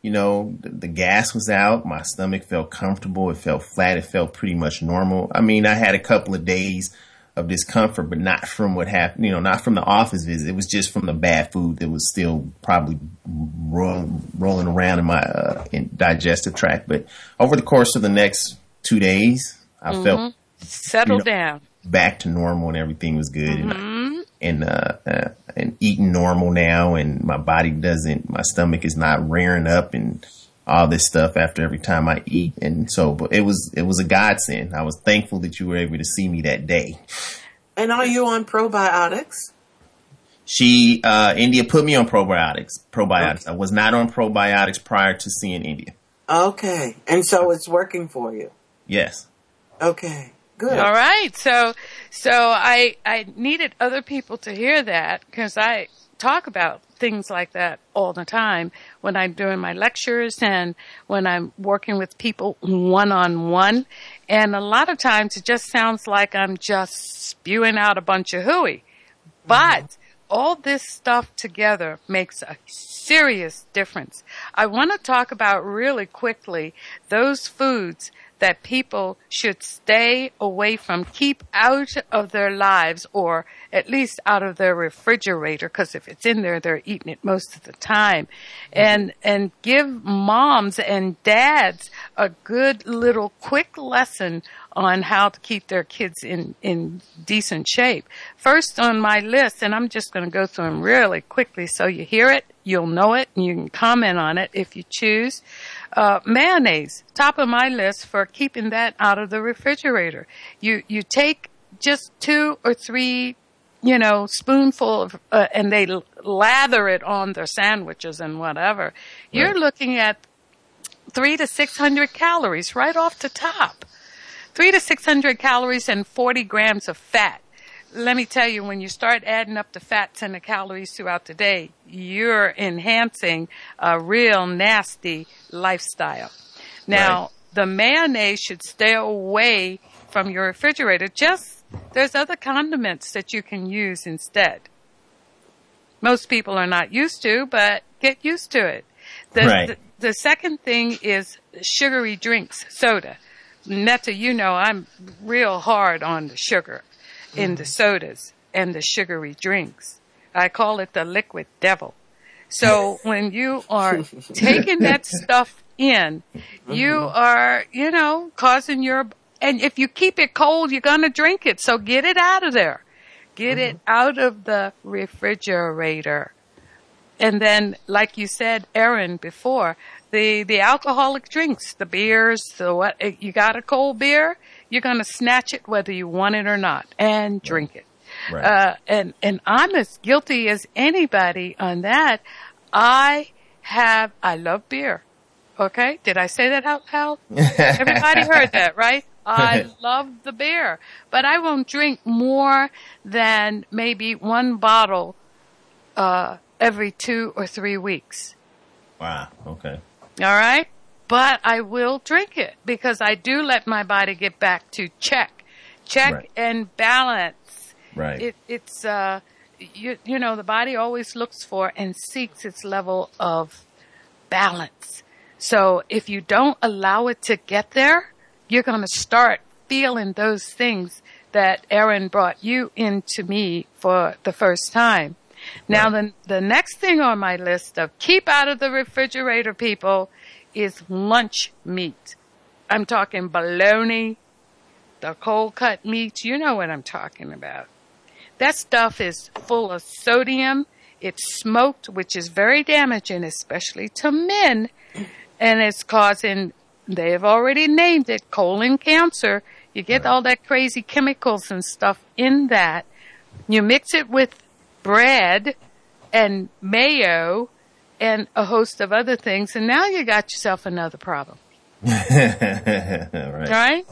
you know, the, the gas was out. My stomach felt comfortable. It felt flat. It felt pretty much normal. I mean, I had a couple of days of discomfort, but not from what happened, you know, not from the office visit. It was just from the bad food that was still probably roll, rolling around in my uh, in digestive tract. But over the course of the next two days, I mm-hmm. felt settled you know, down, back to normal, and everything was good. Mm-hmm. And and, uh, uh, and eating normal now, and my body doesn't, my stomach is not rearing up and all this stuff after every time I eat. And so, but it was, it was a godsend. I was thankful that you were able to see me that day. And are you on probiotics? She, uh, India put me on probiotics, probiotics. Okay. I was not on probiotics prior to seeing India. Okay. And so it's working for you. Yes. Okay. Good. All right. So, so I, I needed other people to hear that, because I talk about things like that all the time when I'm doing my lectures and when I'm working with people one-on-one. And a lot of times it just sounds like I'm just spewing out a bunch of hooey. But mm-hmm. all this stuff together makes a serious difference. I want to talk about really quickly those foods that people should stay away from, keep out of their lives, or at least out of their refrigerator, because if it's in there, they're eating it most of the time. Mm-hmm. And and give moms and dads a good little quick lesson on how to keep their kids in, in decent shape. First on my list, and I'm just going to go through them really quickly so you hear it, you'll know it, and you can comment on it if you choose. Uh, mayonnaise, top of my list for keeping that out of the refrigerator. You, you take just two or three, you know, spoonful of, uh, and they lather it on their sandwiches and whatever. Right. You're looking at three to six hundred calories right off the top. Three to six hundred calories and forty grams of fat. Let me tell you, when you start adding up the fats and the calories throughout the day, you're enhancing a real nasty lifestyle. Now, right. The mayonnaise should stay away from your refrigerator. Just, there's other condiments that you can use instead. Most people are not used to, but get used to it. The, right. the, the second thing is sugary drinks, soda. Netta, you know, I'm real hard on the sugar. In the sodas and the sugary drinks. I call it the liquid devil. So when you are taking that stuff in, you are, you know, causing your, and if you keep it cold, you're going to drink it. So get it out of there. Get mm-hmm. it out of the refrigerator. And then, like you said, Aaron, before, the, the alcoholic drinks, the beers, the what, you got a cold beer, you're going to snatch it whether you want it or not and drink it. Right. Uh, and, and I'm as guilty as anybody on that. I have, I love beer. Okay. Did I say that out loud? Everybody heard that, right? I love the beer, but I won't drink more than maybe one bottle, uh, every two or three weeks. Wow. Okay. All right. But I will drink it because I do let my body get back to check, check right. and balance. Right. It, it's, uh, you, you know, the body always looks for and seeks its level of balance. So if you don't allow it to get there, you're going to start feeling those things that Aaron brought you into me for the first time. Now, right. the, the next thing on my list of keep out of the refrigerator, people, is lunch meat. I'm talking bologna, the cold cut meats. You know what I'm talking about. That stuff is full of sodium. It's smoked, which is very damaging, especially to men. And it's causing, they have already named it, colon cancer. You get all that crazy chemicals and stuff in that. You mix it with bread and mayo and a host of other things, and now you got yourself another problem. right. right?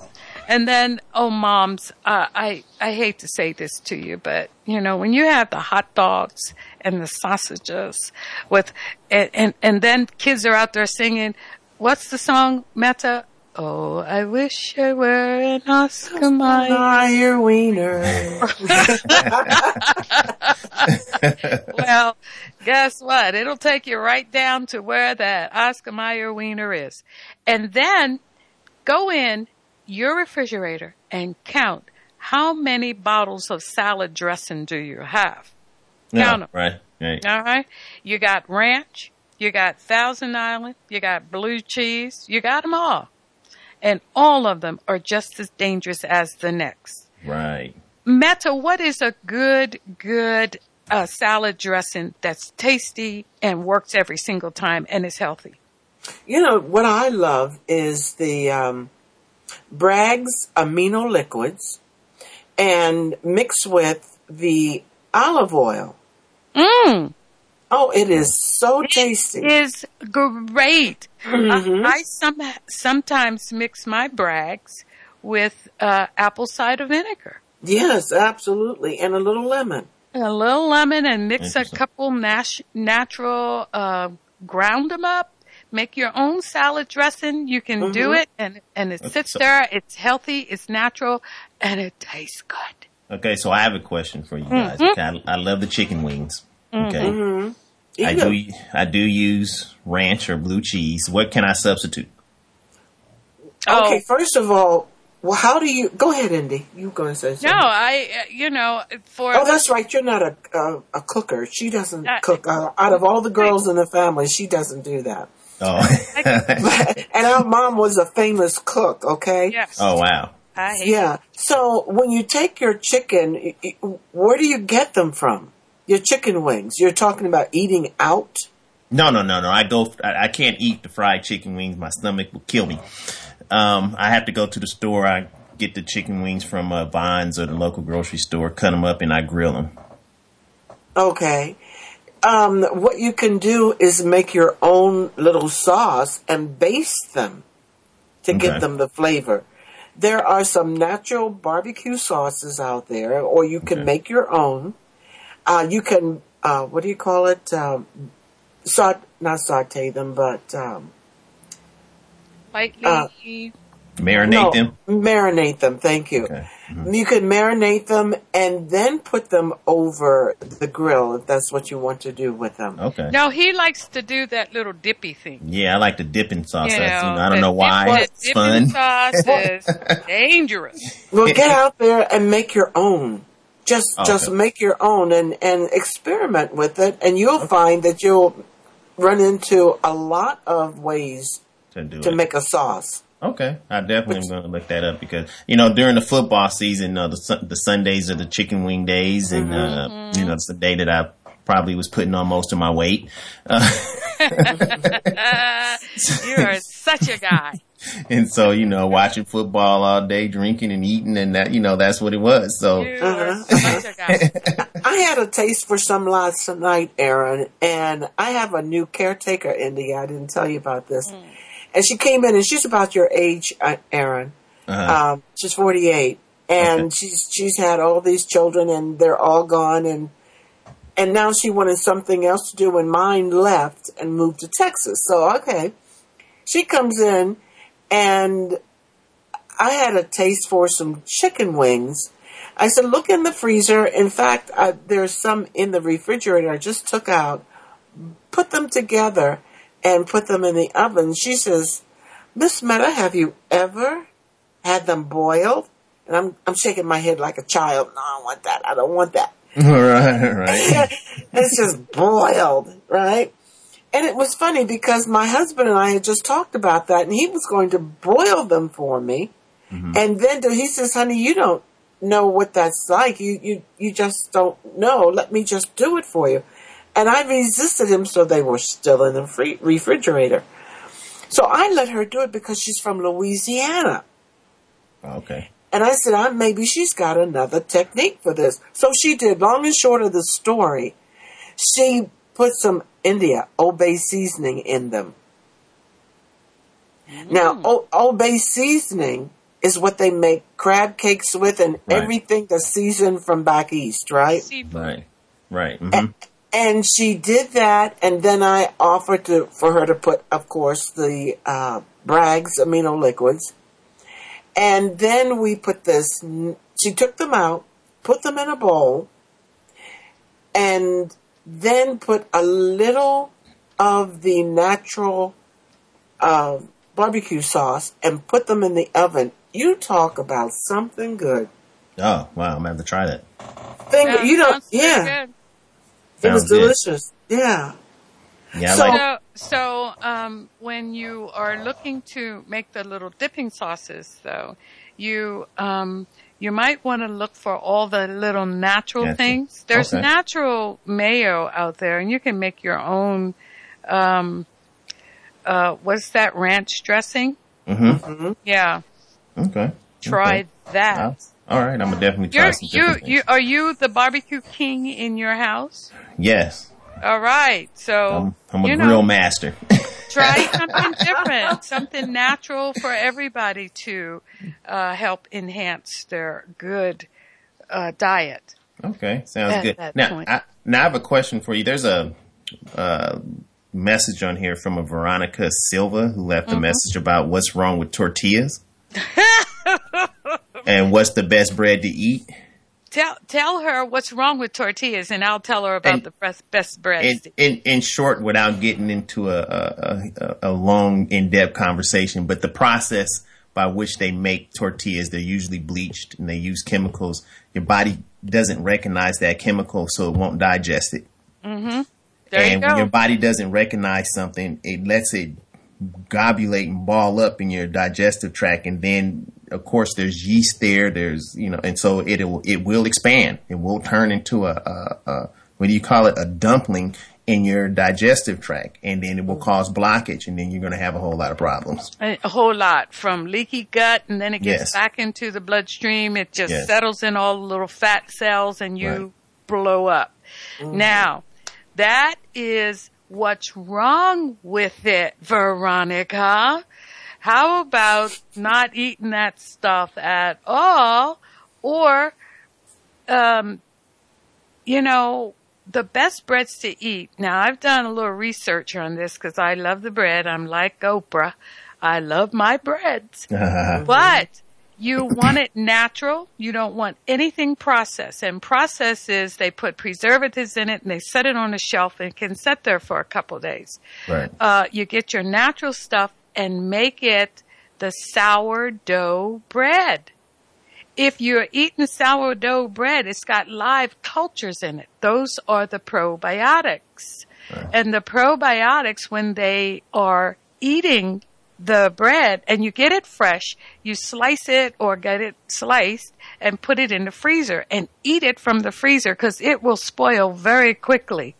And then, oh, moms, uh, I, I hate to say this to you, but, you know, when you have the hot dogs and the sausages with, and, and, and then kids are out there singing, what's the song, Meta? Oh, I wish I were an Oscar Mayer wiener. Well, guess what? It'll take you right down to where that Oscar Mayer wiener is. And then go in your refrigerator and count how many bottles of salad dressing do you have. No, count them. Right, right. All right. You got ranch. You got Thousand Island. You got blue cheese. You got them all. And all of them are just as dangerous as the next. Right. Meta, what is a good, good uh, salad dressing that's tasty and works every single time and is healthy? You know, what I love is the um, Bragg's amino liquids and mixed with the olive oil. Mmm. Oh, it is so tasty. It is great. Mm-hmm. I, I some, sometimes mix my Bragg's with uh, apple cider vinegar. Yes, absolutely. And a little lemon. And a little lemon and mix a couple nas- natural, uh, ground them up. Make your own salad dressing. You can mm-hmm. do it. And, and it sits there. It's healthy. It's natural. And it tastes good. Okay, so I have a question for you guys. Mm-hmm. Okay, I, I love the chicken wings. Okay. Mm-hmm. I do I do use ranch or blue cheese. What can I substitute? Oh. Okay, first of all, well, how do you go ahead, Indy? You go and say something. No, I you know, for oh, that's right. You're not a a, a cooker. She doesn't uh, cook. Uh, out of all the girls in the family, she doesn't do that. Oh. And our mom was a famous cook, okay? Yes. Oh, wow. I hate yeah. It. So, when you take your chicken, where do you get them from? Your chicken wings. You're talking about eating out? No, no, no, no. I go. I, I can't eat the fried chicken wings. My stomach will kill me. Um, I have to go to the store. I get the chicken wings from uh, Vines or the local grocery store, cut them up, and I grill them. Okay. Um, what you can do is make your own little sauce and baste them to okay. get them the flavor. There are some natural barbecue sauces out there, or you can okay. make your own. Uh, you can, uh, what do you call it? Um, saute, not saute them, but... Um, like uh, marinate no, them? Marinate them, thank you. Okay. Mm-hmm. You can marinate them and then put them over the grill if that's what you want to do with them. Okay. Now, he likes to do that little dippy thing. Yeah, I like the dipping sauce. You know, I don't know why. Dip, it's fun. Sauce is dangerous. Well, get out there and make your own. Just okay. just make your own and, and experiment with it, and you'll okay. find that you'll run into a lot of ways to, do to it. make a sauce. Okay, I definitely am going to look that up because, you know, during the football season, uh, the the Sundays are the chicken wing days, and, mm-hmm. uh, you know, it's the day that I probably was putting on most of my weight. Uh, you are such a guy. And so, you know, watching football all day, drinking and eating, and that, you know, that's what it was. So you uh-huh. are such a guy. I had a taste for some last night, Aaron, and I have a new caretaker, India. I didn't tell you about this. Mm. And she came in, and she's about your age, Aaron. Uh-huh. Um, she's forty-eight, and okay. she's she's had all these children, and they're all gone, and and now she wanted something else to do, and mine left and moved to Texas. So okay, she comes in, and I had a taste for some chicken wings. I said, "Look in the freezer." In fact, I, there's some in the refrigerator. I just took out, put them together. And put them in the oven. She says, "Miss Meta, have you ever had them boiled?" And I'm I'm shaking my head like a child. No, I don't want that. I don't want that. Right, right. It's just boiled, right? And it was funny because my husband and I had just talked about that, and he was going to boil them for me. Mm-hmm. And then he says, "Honey, you don't know what that's like. You you you just don't know. Let me just do it for you." And I resisted him, so they were still in the free refrigerator. So I let her do it because she's from Louisiana. Okay. And I said, I, maybe she's got another technique for this. So she did. Long and short of the story, she put some India Old Bay seasoning in them. Mm. Now, Old Bay seasoning is what they make crab cakes with and right. everything that's seasoned from back east, right? Right, right. Mm-hmm. And, And she did that, and then I offered to for her to put, of course, the uh, Bragg's amino liquids. And then we put this, she took them out, put them in a bowl, and then put a little of the natural uh, barbecue sauce and put them in the oven. You talk about something good. Oh, wow, I'm going to have to try that. Thing, yeah, you don't, yeah. Good. It was delicious. Good. Yeah. Yeah. I so, like so um, when you are looking to make the little dipping sauces, though, you um, you might want to look for all the little natural gotcha. things. There's okay. natural mayo out there, and you can make your own. Um, uh, what's that ranch dressing? Mm-hmm. Mm-hmm. Yeah. Okay. Try okay. that. Wow. All right, I'm gonna definitely try You're, some different you, you, Are you the barbecue king in your house? Yes. All right, so I'm, I'm a grill know, master. Try something different, something natural for everybody to uh, help enhance their good uh, diet. Okay, sounds at, good. At now, I, now I have a question for you. There's a uh, message on here from a Veronica Silva who left mm-hmm. a message about what's wrong with tortillas. And what's the best bread to eat? Tell tell her what's wrong with tortillas, and I'll tell her about and, the best best bread. In, in, in short, without getting into a a, a long, in-depth conversation, but the process by which they make tortillas, they're usually bleached and they use chemicals. Your body doesn't recognize that chemical, so it won't digest it. Mm-hmm. There and you go. When your body doesn't recognize something, it lets it gobulate and ball up in your digestive tract, and then of course there's yeast there, there's you know and so it, it will it will expand, it will turn into a, a, a what do you call it a dumpling, in your digestive tract, and then it will cause blockage, and then you're going to have a whole lot of problems. A whole lot, from leaky gut, and then it gets yes. back into the bloodstream. It just yes. settles in all the little fat cells, and you right. blow up. Mm-hmm. Now, that is what's wrong with it, Veronica. How about not eating that stuff at all, or, um, you know, the best breads to eat. Now, I've done a little research on this because I love the bread. I'm like Oprah. I love my breads. Uh-huh. But you want it natural. You don't want anything processed. And process is they put preservatives in it and they set it on a shelf and it can sit there for a couple of days. Right. Uh, you get your natural stuff and make it the sourdough bread. If you're eating sourdough bread, it's got live cultures in it. Those are the probiotics. Right. And the probiotics, when they are eating the bread and you get it fresh, you slice it or get it sliced and put it in the freezer and eat it from the freezer because it will spoil very quickly.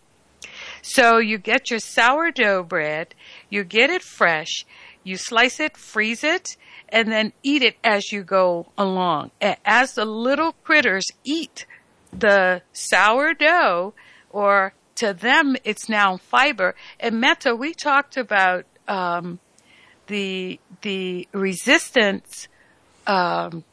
So you get your sourdough bread, you get it fresh, you slice it, freeze it, and then eat it as you go along. As the little critters eat the sourdough, or to them, it's now fiber. And Metta, we talked about um, the the resistance. Um,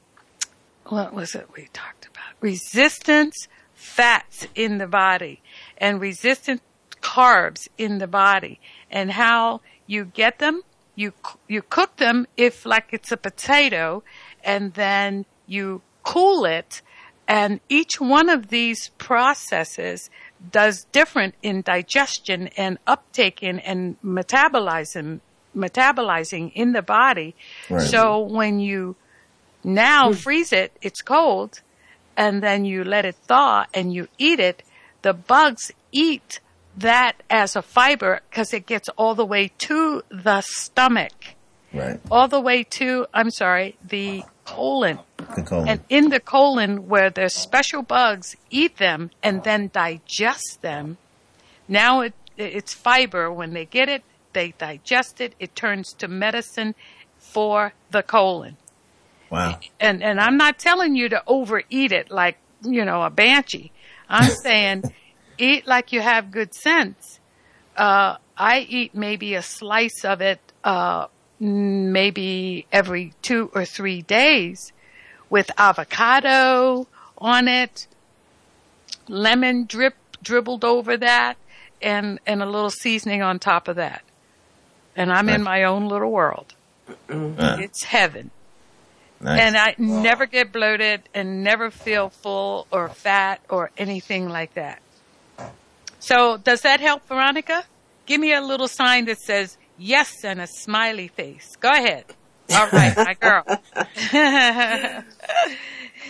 what was it we talked about? Resistance fats in the body and resistant carbs in the body, and how you get them. You you cook them if like it's a potato, and then you cool it, and each one of these processes does different in digestion and uptake in and metabolizing metabolizing in the body. Right. So when you now freeze it, it's cold, and then you let it thaw and you eat it. The bugs eat that as a fiber because it gets all the way to the stomach, right? All the way to, I'm sorry, the colon. The colon. And in the colon where there's special bugs eat them and then digest them. Now it it's fiber. When they get it, they digest it. It turns to medicine for the colon. Wow. And, and I'm not telling you to overeat it like, you know, a banshee. I'm saying... Eat like you have good sense. Uh, I eat maybe a slice of it, uh, maybe every two or three days with avocado on it, lemon drip dribbled over that, and, and a little seasoning on top of that. And I'm nice. In my own little world. It's heaven. Nice. And I wow. never get bloated and never feel full or fat or anything like that. So does that help, Veronica? Give me a little sign that says yes and a smiley face. Go ahead. All right, my girl.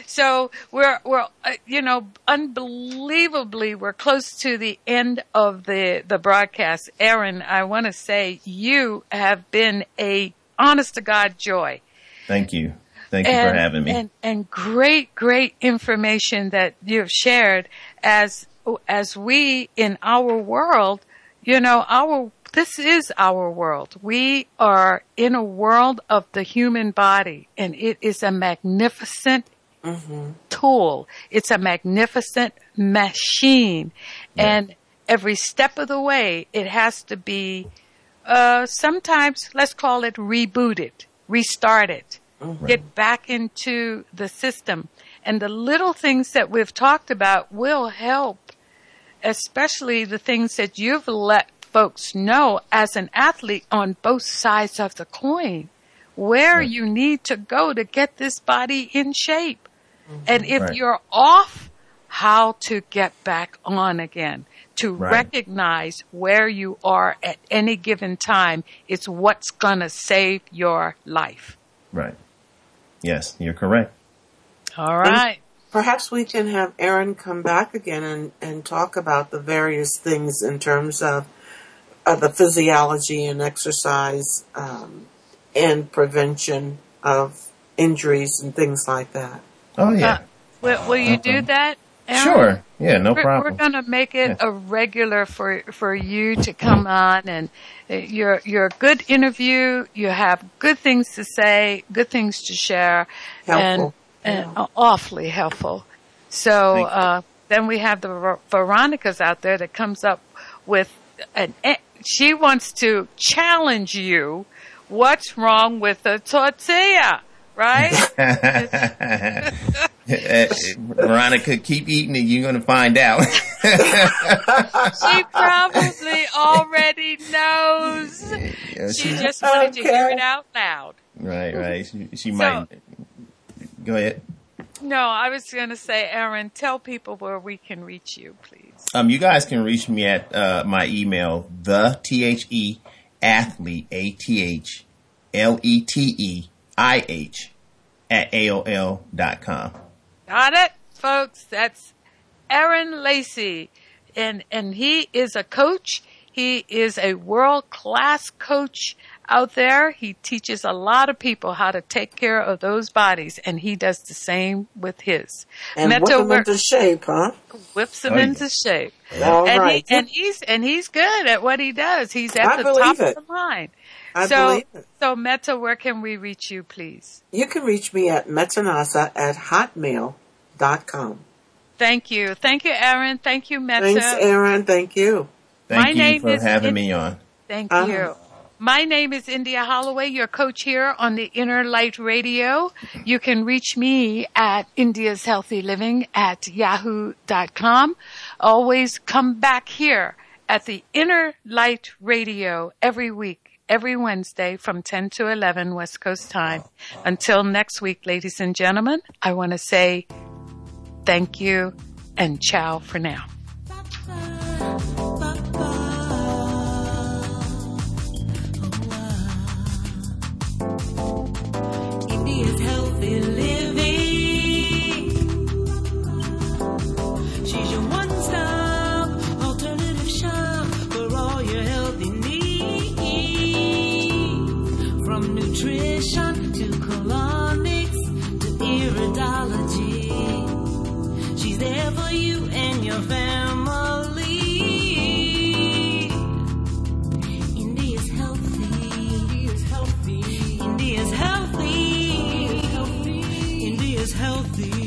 So we're we're uh, you know, unbelievably we're close to the end of the the broadcast. Aaron, I want to say you have been a honest to God joy. Thank you. Thank you and, for having me. And and great great information that you've shared as As we in our world, you know, our this is our world. We are in a world of the human body, and it is a magnificent mm-hmm. tool. It's a magnificent machine, yeah. and every step of the way, it has to be uh, sometimes let's call it rebooted, restarted, mm-hmm. get back into the system, and the little things that we've talked about will help. Especially the things that you've let folks know as an athlete on both sides of the coin, where right. you need to go to get this body in shape. Mm-hmm. And if right. you're off, how to get back on again, to right. recognize where you are at any given time. It's what's going to save your life. Right. Yes, you're correct. All right. And- Perhaps we can have Aaron come back again and, and talk about the various things in terms of, of the physiology and exercise um, and prevention of injuries and things like that. Oh, yeah. Uh, will will you do that? Aaron, sure. Yeah, no we're, problem. We're going to make it yeah. a regular for for you to come on, and you're you're a good interview. You have good things to say, good things to share, helpful. and, and yeah. awfully helpful. So uh, then we have the Veronicas out there that comes up with an. She wants to challenge you. What's wrong with a tortilla? Right? Veronica, keep eating it. You're going to find out. She probably already knows. She just wanted okay. to hear it out loud. Right, right. She, she so, might. Go ahead. No, I was going to say, Aaron, tell people where we can reach you, please. Um, you guys can reach me at uh, my email, the, T H E, athlete, A T H L E T E I H at A O L dot com. Got it, folks. That's Aaron Lacy. And, and he is a coach. He is a world-class coach out there. He teaches a lot of people how to take care of those bodies, and he does the same with his. And Meto whip them works, into shape, huh? Whips them oh, yeah. into shape. All and right. He, and, he's, and he's good at what he does. He's at I the top it. of the line. I so, believe it. So, Meta, where can we reach you, please? You can reach me at Metanassa at hotmail dot com. Thank you. Thank you, Aaron. Thank you, Meta. Thanks, Aaron. Thank you. Thank My you name for is having India. me on. Thank uh-huh. you. My name is India Holloway, your coach here on the Inner Light Radio. You can reach me at India's Healthy Living at yahoo dot com. Always come back here at the Inner Light Radio every week. Every Wednesday from ten to eleven West Coast time. Until next week, ladies and gentlemen, I want to say thank you and ciao for now. India's healthy living. She's your one-stop alternative shop for all your healthy needs. From nutrition to colonics to iridology, she's there for you and your family. India's healthy. India's healthy. India's healthy. India's healthy. India's healthy.